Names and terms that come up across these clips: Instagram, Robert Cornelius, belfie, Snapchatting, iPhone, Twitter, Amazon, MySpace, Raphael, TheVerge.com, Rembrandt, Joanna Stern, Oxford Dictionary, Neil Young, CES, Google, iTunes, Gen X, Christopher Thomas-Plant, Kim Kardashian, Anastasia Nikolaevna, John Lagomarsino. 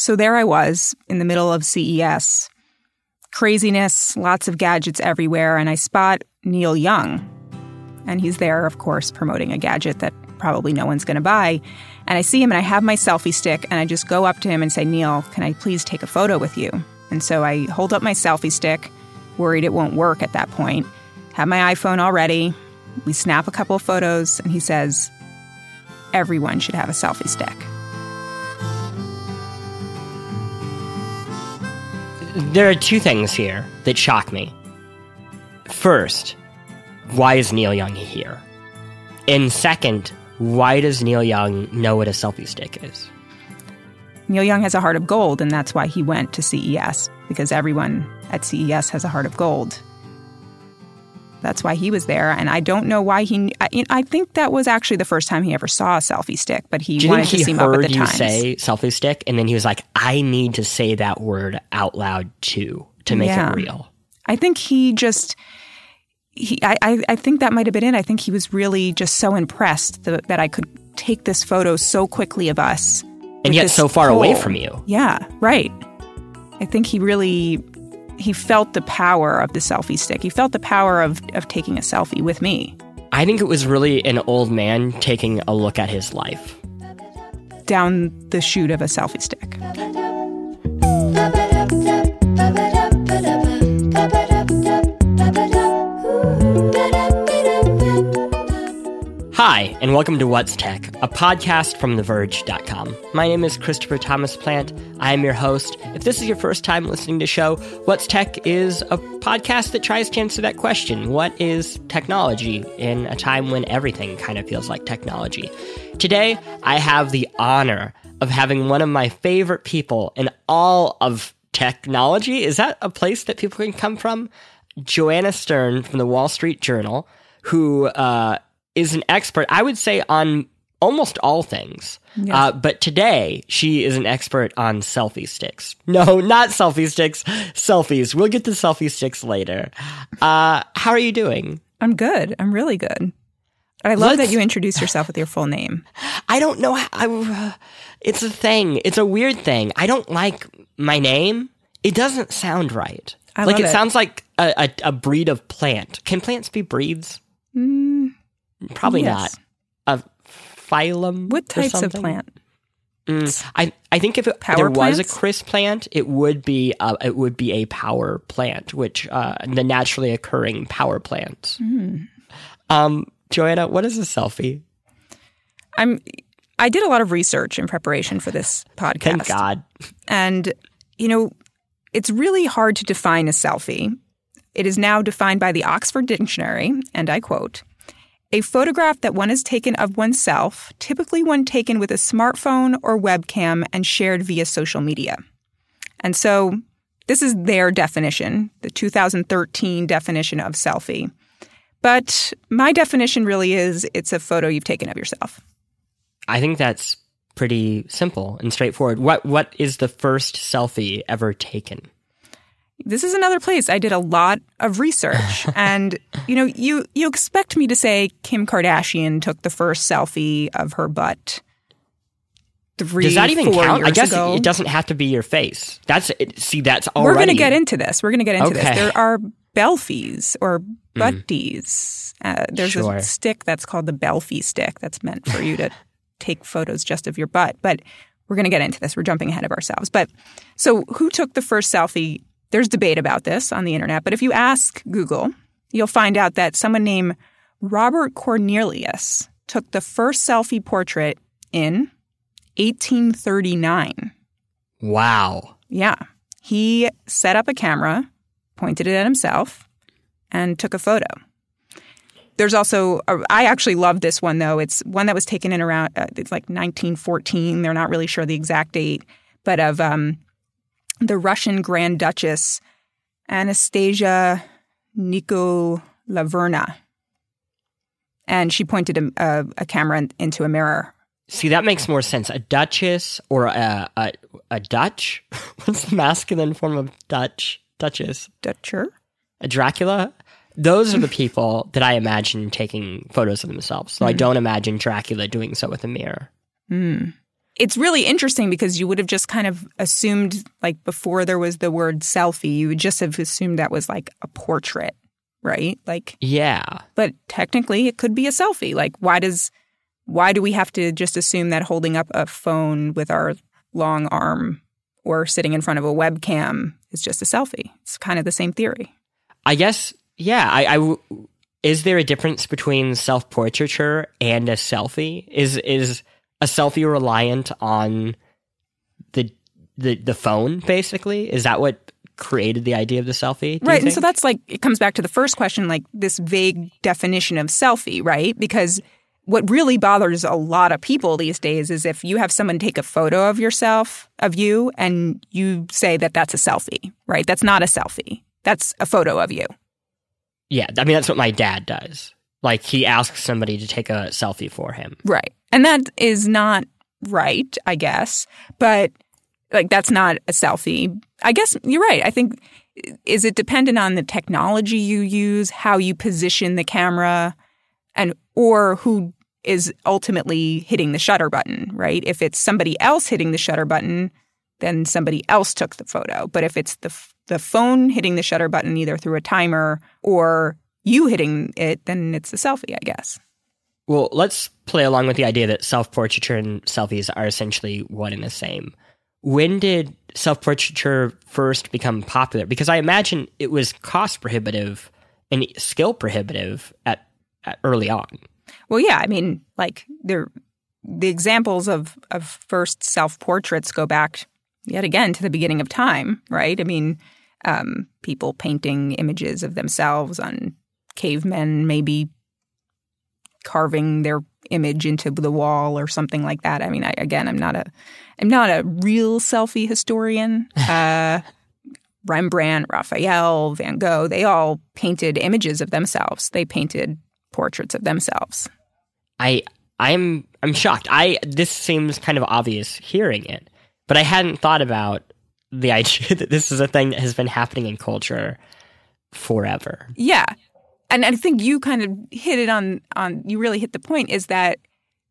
So there I was in the middle of CES. Craziness, lots of gadgets everywhere, and I spot Neil Young. And he's there, of course, promoting a gadget that probably no one's going to buy. And I see him, and I have my selfie stick, and I just go up to him and say, "Neil, can I please take a photo with you?" And so I hold up my selfie stick, worried it won't work at that point. Have my iPhone already. We snap a couple of photos, and he says, "Everyone should have a selfie stick." There are two things here that shock me. First, why is Neil Young here? And second, why does Neil Young know what a selfie stick is? Neil Young has a heart of gold, and that's why he went to CES, because everyone at CES has a heart of gold. That's why he was there, and I don't know why he... I think that was actually the first time he ever saw a selfie stick, but he wanted to seem up at the time. Do you think he heard you say selfie stick, and then he was like, I need to say that word out loud, too, to make it real? I think he just... I think that might have been it. I think he was really just so impressed that I could take this photo so quickly of us. And yet so far away from you. Yeah, right. I think he really... He felt the power of the selfie stick. He felt the power of taking a selfie with me. I think it was really an old man taking a look at his life. Down the chute of a selfie stick. Hi, and welcome to What's Tech, a podcast from TheVerge.com. My name is Christopher Thomas-Plant. I am your host. If this is your first time listening to the show, What's Tech is a podcast that tries to answer that question. What is technology in a time when everything kind of feels like technology? Today, I have the honor of having one of my favorite people in all of technology. Is that a place that people can come from? Joanna Stern from the Wall Street Journal, who... is an expert, I would say, on almost all things. Yes. But today, she is an expert on selfie sticks. No, not selfie sticks, selfies. We'll get to selfie sticks later. How are you doing? I'm good. I'm really good. I love that you introduce yourself with your full name. I don't know. It's a thing. It's a weird thing. I don't like my name. It doesn't sound right. It sounds like a breed of plant. Can plants be breeds? Probably not. A phylum. What types of plant? I think if there was a Chris plant, it would be a power plant, which the naturally occurring power plant. Joanna, what is a selfie? I did a lot of research in preparation for this podcast. Thank God. And it's really hard to define a selfie. It is now defined by the Oxford Dictionary, and I quote. A photograph that one has taken of oneself, typically one taken with a smartphone or webcam and shared via social media. And so this is their definition, the 2013 definition of selfie. But my definition really is it's a photo you've taken of yourself. I think that's pretty simple and straightforward. What is the first selfie ever taken? This is another place I did a lot of research. And, you expect me to say Kim Kardashian took the first selfie of her butt 3, 4 years ago. Does that even count? I guess it doesn't have to be your face. That's already... We're going to get into this. There are belfies or butties. There's a stick that's called the belfie stick that's meant for you to take photos just of your butt. But we're going to get into this. We're jumping ahead of ourselves. But so who took the first selfie... There's debate about this on the internet, but if you ask Google, you'll find out that someone named Robert Cornelius took the first selfie portrait in 1839. Wow. Yeah. He set up a camera, pointed it at himself, and took a photo. There's also, I actually love this one, though. It's one that was taken in around, it's like 1914. They're not really sure the exact date, but of... the Russian Grand Duchess, Anastasia Nikolaevna. And she pointed a camera into a mirror. See, that makes more sense. A duchess or a Dutch? What's the masculine form of Dutch? Duchess? Dutcher? A Dracula? Those are the people that I imagine taking photos of themselves. So I don't imagine Dracula doing so with a mirror. it's really interesting because you would have just kind of assumed, like, before there was the word selfie, you would just have assumed that was like a portrait, right? Like, yeah. But technically it could be a selfie. Like, why do we have to just assume that holding up a phone with our long arm or sitting in front of a webcam is just a selfie? It's kind of the same theory. I guess, yeah. Is there a difference between self-portraiture and a selfie? Is a selfie reliant on the phone, basically? Is that what created the idea of the selfie? Right, and so that's like, it comes back to the first question, like this vague definition of selfie, right? Because what really bothers a lot of people these days is if you have someone take a photo of yourself, of you, and you say that that's a selfie, right? That's not a selfie. That's a photo of you. Yeah, I mean, that's what my dad does. Like, he asks somebody to take a selfie for him. Right. And that is not right, I guess. But, like, that's not a selfie. I guess you're right. I think, is it dependent on the technology you use, how you position the camera, and or who is ultimately hitting the shutter button, right? If it's somebody else hitting the shutter button, then somebody else took the photo. But if it's the phone hitting the shutter button either through a timer or you hitting it, then it's a selfie, I guess. Well, let's play along with the idea that self-portraiture and selfies are essentially one and the same. When did self-portraiture first become popular? Because I imagine it was cost prohibitive and skill prohibitive at early on. Well, yeah, I mean, like the examples of first self-portraits go back yet again to the beginning of time, right? I mean, people painting images of themselves on cavemen, maybe carving their image into the wall or something like that. I mean, I'm not a real selfie historian. Rembrandt, Raphael, Van Gogh, they all painted images of themselves. They painted portraits of themselves. I'm shocked. This seems kind of obvious hearing it, but I hadn't thought about the idea that this is a thing that has been happening in culture forever. Yeah. And I think you kind of hit it you really hit the point, is that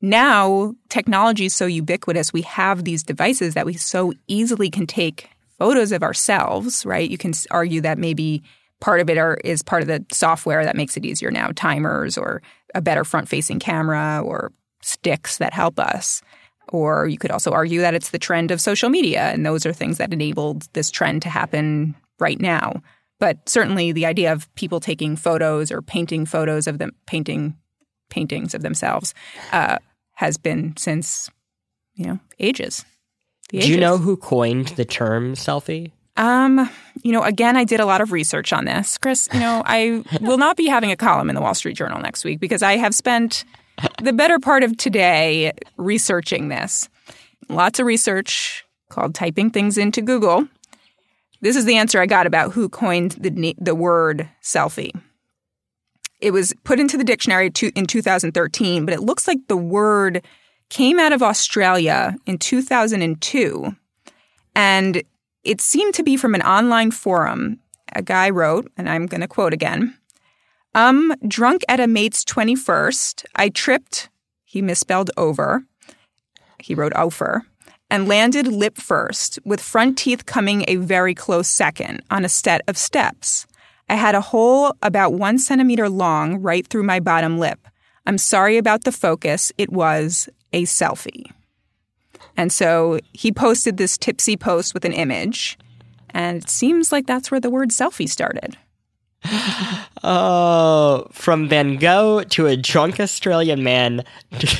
now technology is so ubiquitous. We have these devices that we so easily can take photos of ourselves, right? You can argue that maybe part of it is part of the software that makes it easier now, timers or a better front-facing camera or sticks that help us. Or you could also argue that it's the trend of social media, and those are things that enabled this trend to happen right now. But certainly the idea of people taking photos or painting photos of them, paintings of themselves, has been since, ages. Do you know who coined the term selfie? Again, I did a lot of research on this. Chris, I will not be having a column in the Wall Street Journal next week because I have spent the better part of today researching this. Lots of research called typing things into Google. This is the answer I got about who coined the word selfie. It was put into the dictionary in 2013, but it looks like the word came out of Australia in 2002. And it seemed to be from an online forum. A guy wrote, and I'm going to quote again, drunk at a mate's 21st, I tripped, he misspelled over, he wrote ofer, and landed lip first, with front teeth coming a very close second, on a set of steps. I had a hole about 1 centimeter long right through my bottom lip. I'm sorry about the focus. It was a selfie. And so he posted this tipsy post with an image, and it seems like that's where the word selfie started. Oh, from Van Gogh to a drunk Australian man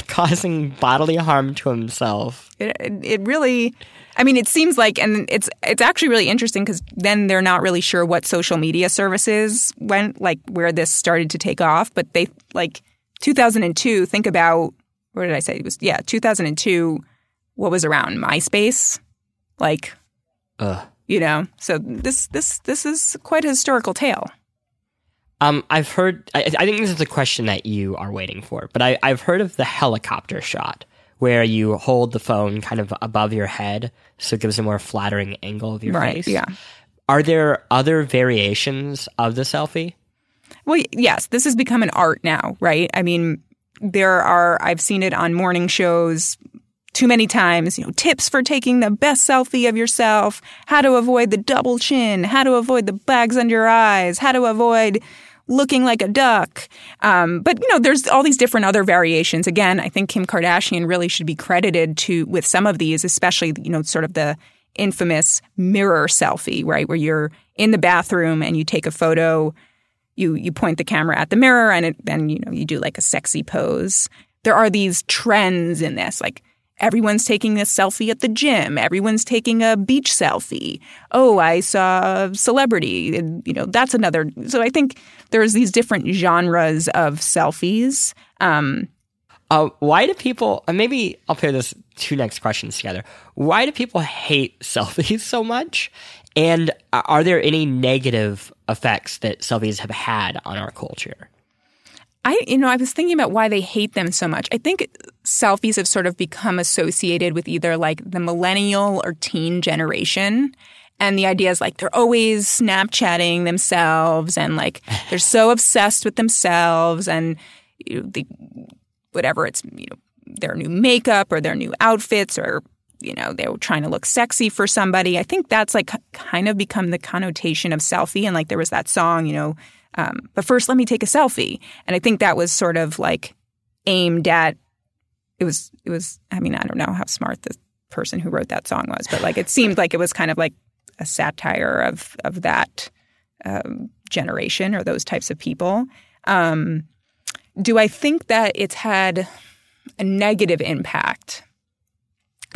causing bodily harm to himself. It really, I mean, it seems like, and it's actually really interesting because then they're not really sure what social media services went, like where this started to take off. But they, like, 2002, think about, what did I say? It was, yeah, 2002, what was around? MySpace? Like, so this is quite a historical tale. I've heard, I think this is a question that you are waiting for, but I've heard of the helicopter shot where you hold the phone kind of above your head so it gives a more flattering angle of your face. Yeah. Are there other variations of the selfie? Well, yes, this has become an art now, right? I mean, I've seen it on morning shows too many times, tips for taking the best selfie of yourself, how to avoid the double chin, how to avoid the bags under your eyes, how to avoid looking like a duck. But, there's all these different other variations. Again, I think Kim Kardashian really should be credited with some of these, especially, sort of the infamous mirror selfie, right, where you're in the bathroom and you take a photo, you point the camera at the mirror and then, you do like a sexy pose. There are these trends in this, like everyone's taking a selfie at the gym. Everyone's taking a beach selfie. Oh, I saw a celebrity. That's another. So I think there's these different genres of selfies. Why do people, maybe I'll pair those two next questions together. Why do people hate selfies so much? And are there any negative effects that selfies have had on our culture? I was thinking about why they hate them so much. I think selfies have sort of become associated with either like the millennial or teen generation. And the idea is like they're always Snapchatting themselves and like they're so obsessed with themselves and whatever it's, their new makeup or their new outfits or, they were trying to look sexy for somebody. I think that's like kind of become the connotation of selfie. And like there was that song, but first, let me take a selfie. And I think that was sort of like aimed at – it was – I mean, I don't know how smart the person who wrote that song was. But like it seemed like it was kind of like a satire of that generation or those types of people. Do I think that it's had a negative impact?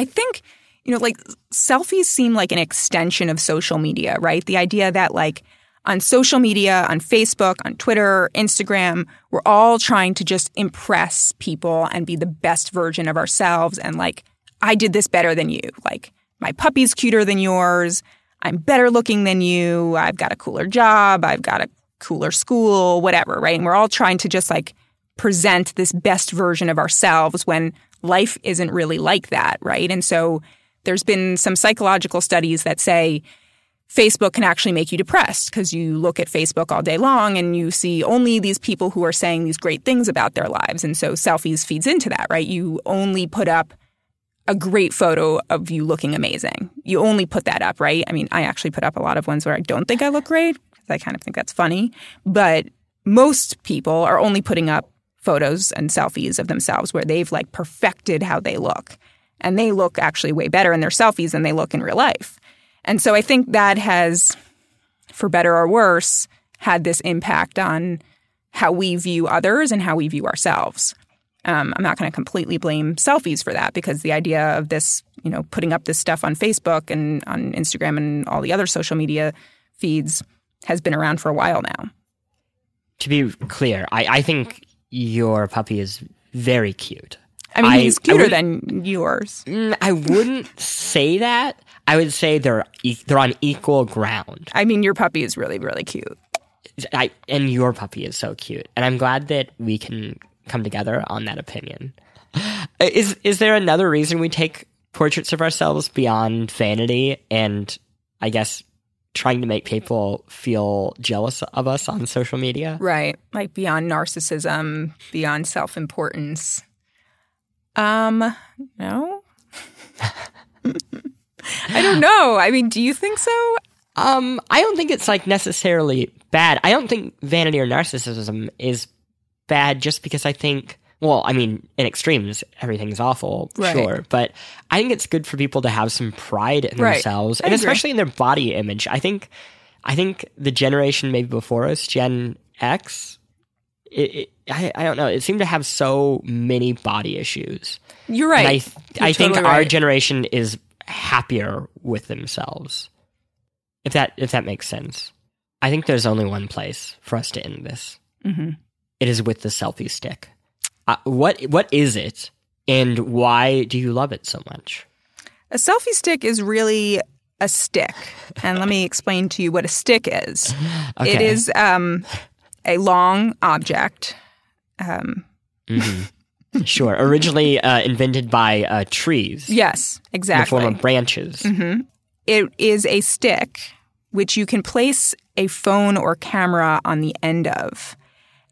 I think, like selfies seem like an extension of social media, right? The idea that like – on social media, on Facebook, on Twitter, Instagram, we're all trying to just impress people and be the best version of ourselves. And like, I did this better than you. Like, my puppy's cuter than yours. I'm better looking than you. I've got a cooler job. I've got a cooler school, whatever, right? And we're all trying to just like present this best version of ourselves when life isn't really like that, right? And so there's been some psychological studies that say, Facebook can actually make you depressed because you look at Facebook all day long and you see only these people who are saying these great things about their lives. And so selfies feeds into that, right? You only put up a great photo of you looking amazing. You only put that up, right? I mean, I actually put up a lot of ones where I don't think I look great because I kind of think that's funny. But most people are only putting up photos and selfies of themselves where they've like perfected how they look. And they look actually way better in their selfies than they look in real life. And so I think that has, for better or worse, had this impact on how we view others and how we view ourselves. I'm not going to completely blame selfies for that because the idea of this, putting up this stuff on Facebook and on Instagram and all the other social media feeds has been around for a while now. To be clear, I think your puppy is very cute. I mean, he's cuter than yours. I wouldn't say that. I would say they're on equal ground. I mean, your puppy is really, really cute. And your puppy is so cute. And I'm glad that we can come together on that opinion. Is there another reason we take portraits of ourselves beyond vanity and, I guess, trying to make people feel jealous of us on social media? Right. Like beyond narcissism, beyond self-importance. No. I don't know. I mean, do you think so? I don't think it's like necessarily bad. I don't think vanity or narcissism is bad just because I think, well, I mean, in extremes, everything's awful, right. Sure. But I think it's good for people to have some pride in right. themselves, and especially in their body image. I think the generation maybe before us, Gen X, I don't know. It seemed to have so many body issues. You're right. And I think totally our generation is happier with themselves, if that makes sense. I think there's only one place for us to end this. Mm-hmm. It is with the selfie stick. What is it, and why do you love it so much? A selfie stick is really a stick, and let me explain to you what a stick is. Okay. It is a long object. Mm-hmm. Sure. Originally invented by trees. Yes, exactly. In the form of branches. Mm-hmm. It is a stick which you can place a phone or camera on the end of.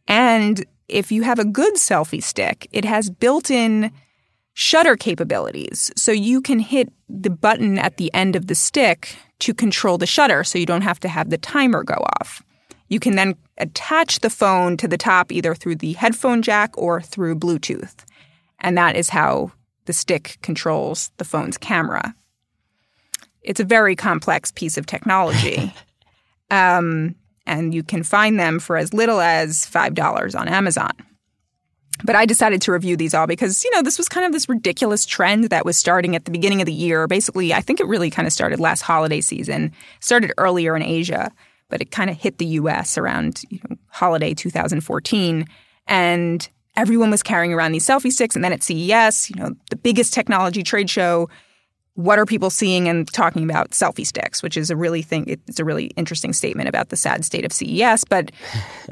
And if you have a good selfie stick, it has built-in shutter capabilities. So you can hit the button at the end of the stick to control the shutter so you don't have to have the timer go off. You can then attach the phone to the top either through the headphone jack or through Bluetooth. And that is how the stick controls the phone's camera. It's a very complex piece of technology. And you can find them for as little as $5 on Amazon. But I decided to review these all because, you know, this was kind of this ridiculous trend that was starting at the beginning of the year. Basically, I think it really kind of started last holiday season. It started earlier in Asia, but it kind of hit the U.S. around, you know, holiday 2014. And everyone was carrying around these selfie sticks. And then at CES, you know, the biggest technology trade show, what are people seeing and talking about selfie sticks, which is a really thing. It's a really interesting statement about the sad state of CES. But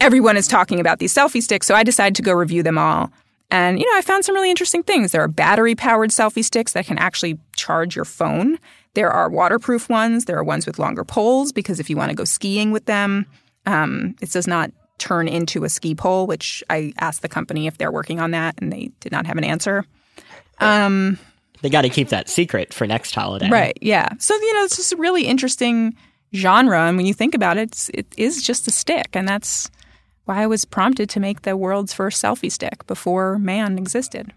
everyone is talking about these selfie sticks. So I decided to go review them all. And, you know, I found some really interesting things. There are battery-powered selfie sticks that can actually charge your phone. There are waterproof ones. There are ones with longer poles because if you want to go skiing with them, it does not turn into a ski pole, which I asked the company if they're working on that, and they did not have an answer. They got to keep that secret for next holiday. Right, yeah. So, you know, it's just a really interesting genre. And when you think about it, it is just a stick. And that's why I was prompted to make the world's first selfie stick before man existed.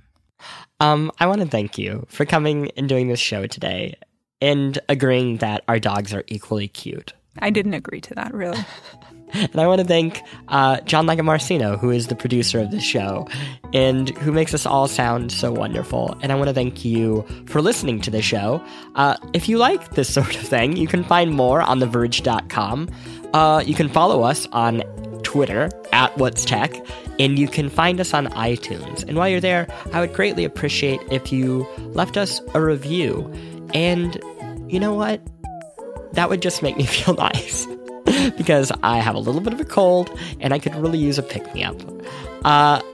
I want to thank you for coming and doing this show today. And agreeing that our dogs are equally cute. I didn't agree to that, really. And I want to thank John Lagomarsino, who is the producer of the show and who makes us all sound so wonderful. And I want to thank you for listening to the show. If you like this sort of thing, you can find more on TheVerge.com. You can follow us on Twitter, @WhatsTech, and you can find us on iTunes. And while you're there, I would greatly appreciate if you left us a review. And you know what? That would just make me feel nice because I have a little bit of a cold and I could really use a pick-me-up.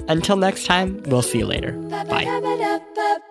Until next time, we'll see you later. Bye.